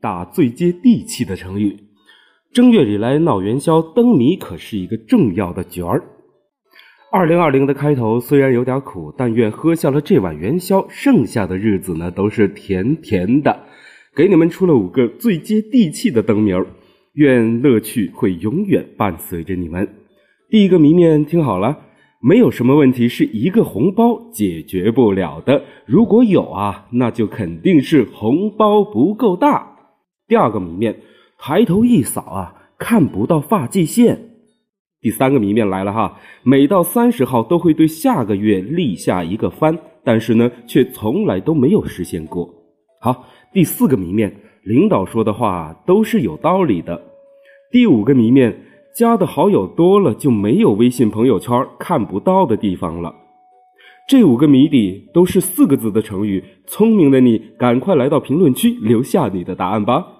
打最接地气的成语。正月里来闹元宵，灯谜可是一个重要的角儿。2020的开头虽然有点苦，但愿喝下了这碗元宵，剩下的日子呢都是甜甜的。给你们出了5个最接地气的灯谜儿，愿乐趣会永远伴随着你们。第一个谜面听好了，没有什么问题是一个红包解决不了的，如果有啊，那就肯定是红包不够大。第二个谜面，抬头一扫啊，看不到发际线。第三个谜面来了哈，每到30号都会对下个月立下一个番，但是呢，却从来都没有实现过。好，第4个谜面，领导说的话都是有道理的。第5个谜面，加的好友多了就没有微信朋友圈看不到的地方了。这5个谜底都是4个字的成语，聪明的你赶快来到评论区留下你的答案吧。